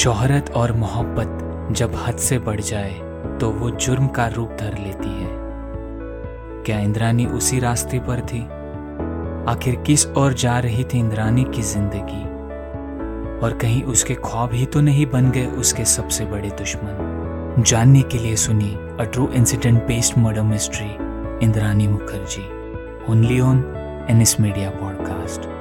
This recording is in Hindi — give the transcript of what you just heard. शोहरत और मोहब्बत जब हद से बढ़ जाए तो वो जुर्म का रूप धर लेती है। क्या इंद्राणी उसी रास्ते पर थी? आखिर किस ओर जा रही थी इंद्राणी की जिंदगी? और कहीं उसके ख्वाब ही तो नहीं बन गए उसके सबसे बड़े दुश्मन? जानने के लिए सुनी a true incident based murder mystery Indrani Mukherjee, only on एनिस media podcast.